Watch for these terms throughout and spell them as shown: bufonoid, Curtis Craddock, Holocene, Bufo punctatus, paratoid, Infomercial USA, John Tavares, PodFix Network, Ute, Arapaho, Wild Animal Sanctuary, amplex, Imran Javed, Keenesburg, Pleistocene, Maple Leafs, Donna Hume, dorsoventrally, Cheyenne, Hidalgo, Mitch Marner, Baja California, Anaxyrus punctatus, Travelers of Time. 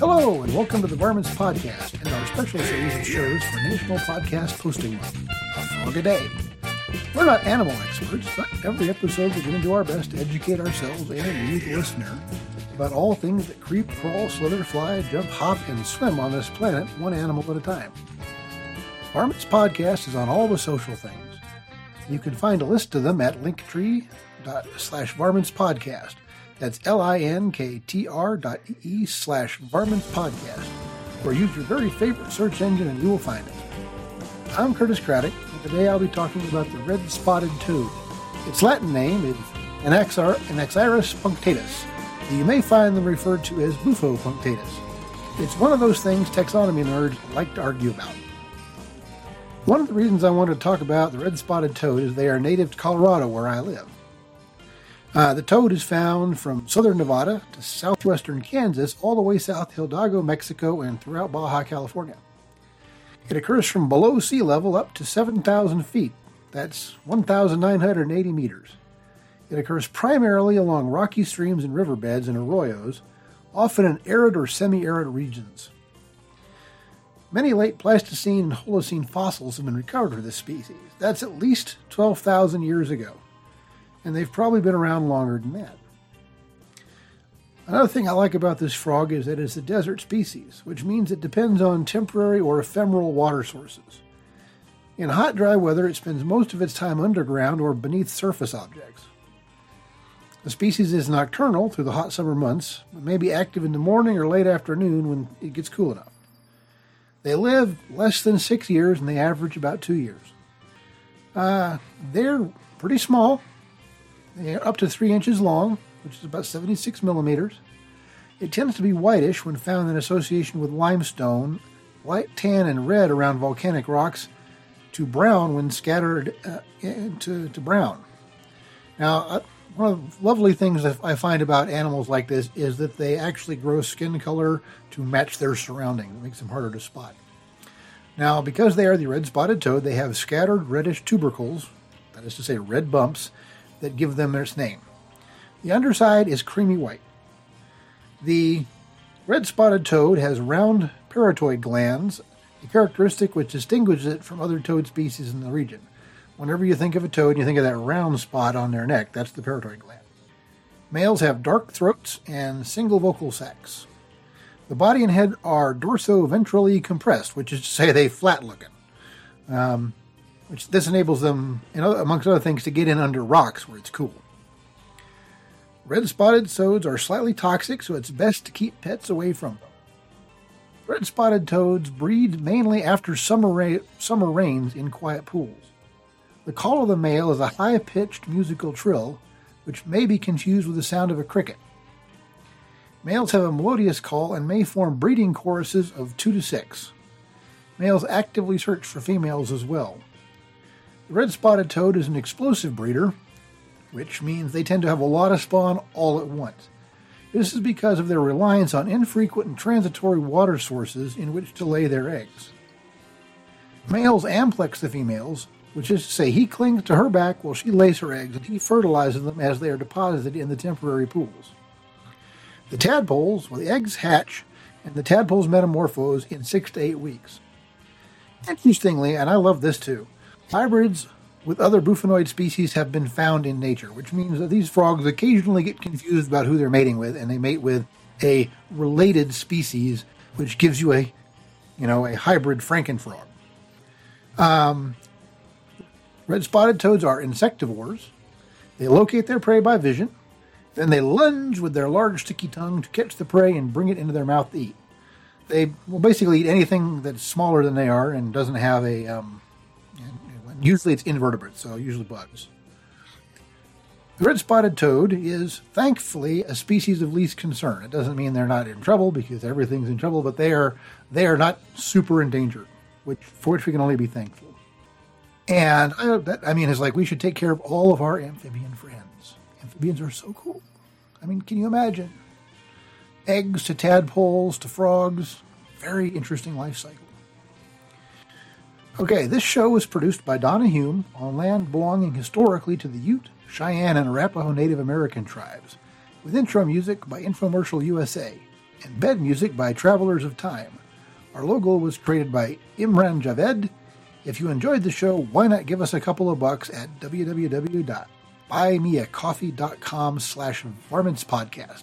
Hello, and welcome to the Varmints Podcast and our special series of shows for National Podcast Posting Month, A Frog a Day. We're not animal experts, but every episode we're going to do our best to educate ourselves and you, the listener, about all things that creep, crawl, slither, fly, jump, hop, and swim on this planet, one animal at a time. Varmints Podcast is on all the social things. You can find a list of them at linktree.com/varmintspodcast. That's linktr.ee/varmintspodcast, or use your very favorite search engine and you will find it. I'm Curtis Craddock, and today I'll be talking about the red-spotted toad. Its Latin name is Anaxyrus punctatus. You may find them referred to as Bufo punctatus. It's one of those things taxonomy nerds like to argue about. One of the reasons I wanted to talk about the red-spotted toad is they are native to Colorado, where I live. The toad is found from southern Nevada to southwestern Kansas, all the way south to Hidalgo, Mexico, and throughout Baja California. It occurs from below sea level up to 7,000 feet. That's 1,980 meters. It occurs primarily along rocky streams and riverbeds and arroyos, often in arid or semi-arid regions. Many late Pleistocene and Holocene fossils have been recovered for this species. That's at least 12,000 years ago, and they've probably been around longer than that. Another thing I like about this frog is that it's a desert species, which means it depends on temporary or ephemeral water sources. In hot, dry weather, it spends most of its time underground or beneath surface objects. The species is nocturnal through the hot summer months, but may be active in the morning or late afternoon when it gets cool enough. They live less than 6 years, and they average about 2 years. They're pretty small. They're up to 3 inches long, which is about 76 millimeters. It tends to be whitish when found in association with limestone, light tan and red around volcanic rocks, to brown when scattered to brown. Now, one of the lovely things that I find about animals like this is that they actually grow skin color to match their surroundings. It makes them harder to spot. Now, because they are the red-spotted toad, they have scattered reddish tubercles, that is to say red bumps, that give them its name. The underside is creamy white. The red-spotted toad has round paratoid glands, a characteristic which distinguishes it from other toad species in the region. Whenever you think of a toad, you think of that round spot on their neck. That's the paratoid gland. Males have dark throats and single vocal sacs. The body and head are dorsoventrally compressed, which is to say they flat-looking. Which this enables them, amongst other things, to get in under rocks where it's cool. Red-spotted toads are slightly toxic, so it's best to keep pets away from them. Red-spotted toads breed mainly after summer rains in quiet pools. The call of the male is a high-pitched musical trill, which may be confused with the sound of a cricket. Males have a melodious call and may form breeding choruses of 2 to 6. Males actively search for females as well. The red-spotted toad is an explosive breeder, which means they tend to have a lot of spawn all at once. This is because of their reliance on infrequent and transitory water sources in which to lay their eggs. Males amplex the females, which is to say he clings to her back while she lays her eggs and he fertilizes them as they are deposited in the temporary pools. The tadpoles, the eggs hatch, and the tadpoles metamorphose in 6 to 8 weeks. Interestingly, and I love this too, hybrids with other bufonoid species have been found in nature, which means that these frogs occasionally get confused about who they're mating with, and they mate with a related species, which gives you a hybrid frankenfrog. Red-spotted toads are insectivores. They locate their prey by vision. Then they lunge with their large sticky tongue to catch the prey and bring it into their mouth to eat. They will basically eat anything that's smaller than they are and doesn't have a... Usually it's invertebrates, so usually bugs. The red-spotted toad is, thankfully, a species of least concern. It doesn't mean they're not in trouble, because everything's in trouble, but they are not super endangered, for which we can only be thankful. And, it's like we should take care of all of our amphibian friends. Amphibians are so cool. I mean, can you imagine? Eggs to tadpoles to frogs. Very interesting life cycle. Okay, this show was produced by Donna Hume on land belonging historically to the Ute, Cheyenne, and Arapaho Native American tribes, with intro music by Infomercial USA. and bed music by Travelers of Time. Our logo was created by Imran Javed. If you enjoyed the show, why not give us a couple of bucks at www.buymeacoffee.com/varmintspodcast.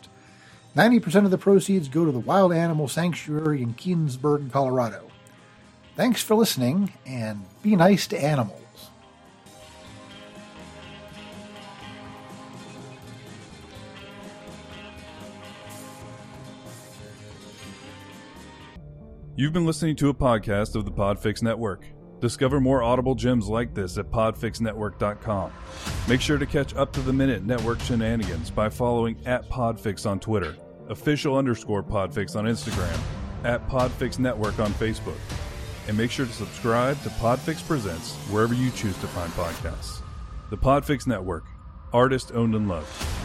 90% of the proceeds go to the Wild Animal Sanctuary in Keenesburg, Colorado. Thanks for listening, and be nice to animals. You've been listening to a podcast of the PodFix Network. Discover more audible gems like this at podfixnetwork.com. Make sure to catch up-to-the-minute network shenanigans by following @PodFix on Twitter, official_PodFix on Instagram, @PodFixNetwork on Facebook. And make sure to subscribe to PodFix Presents wherever you choose to find podcasts. The PodFix Network, artist owned and loved.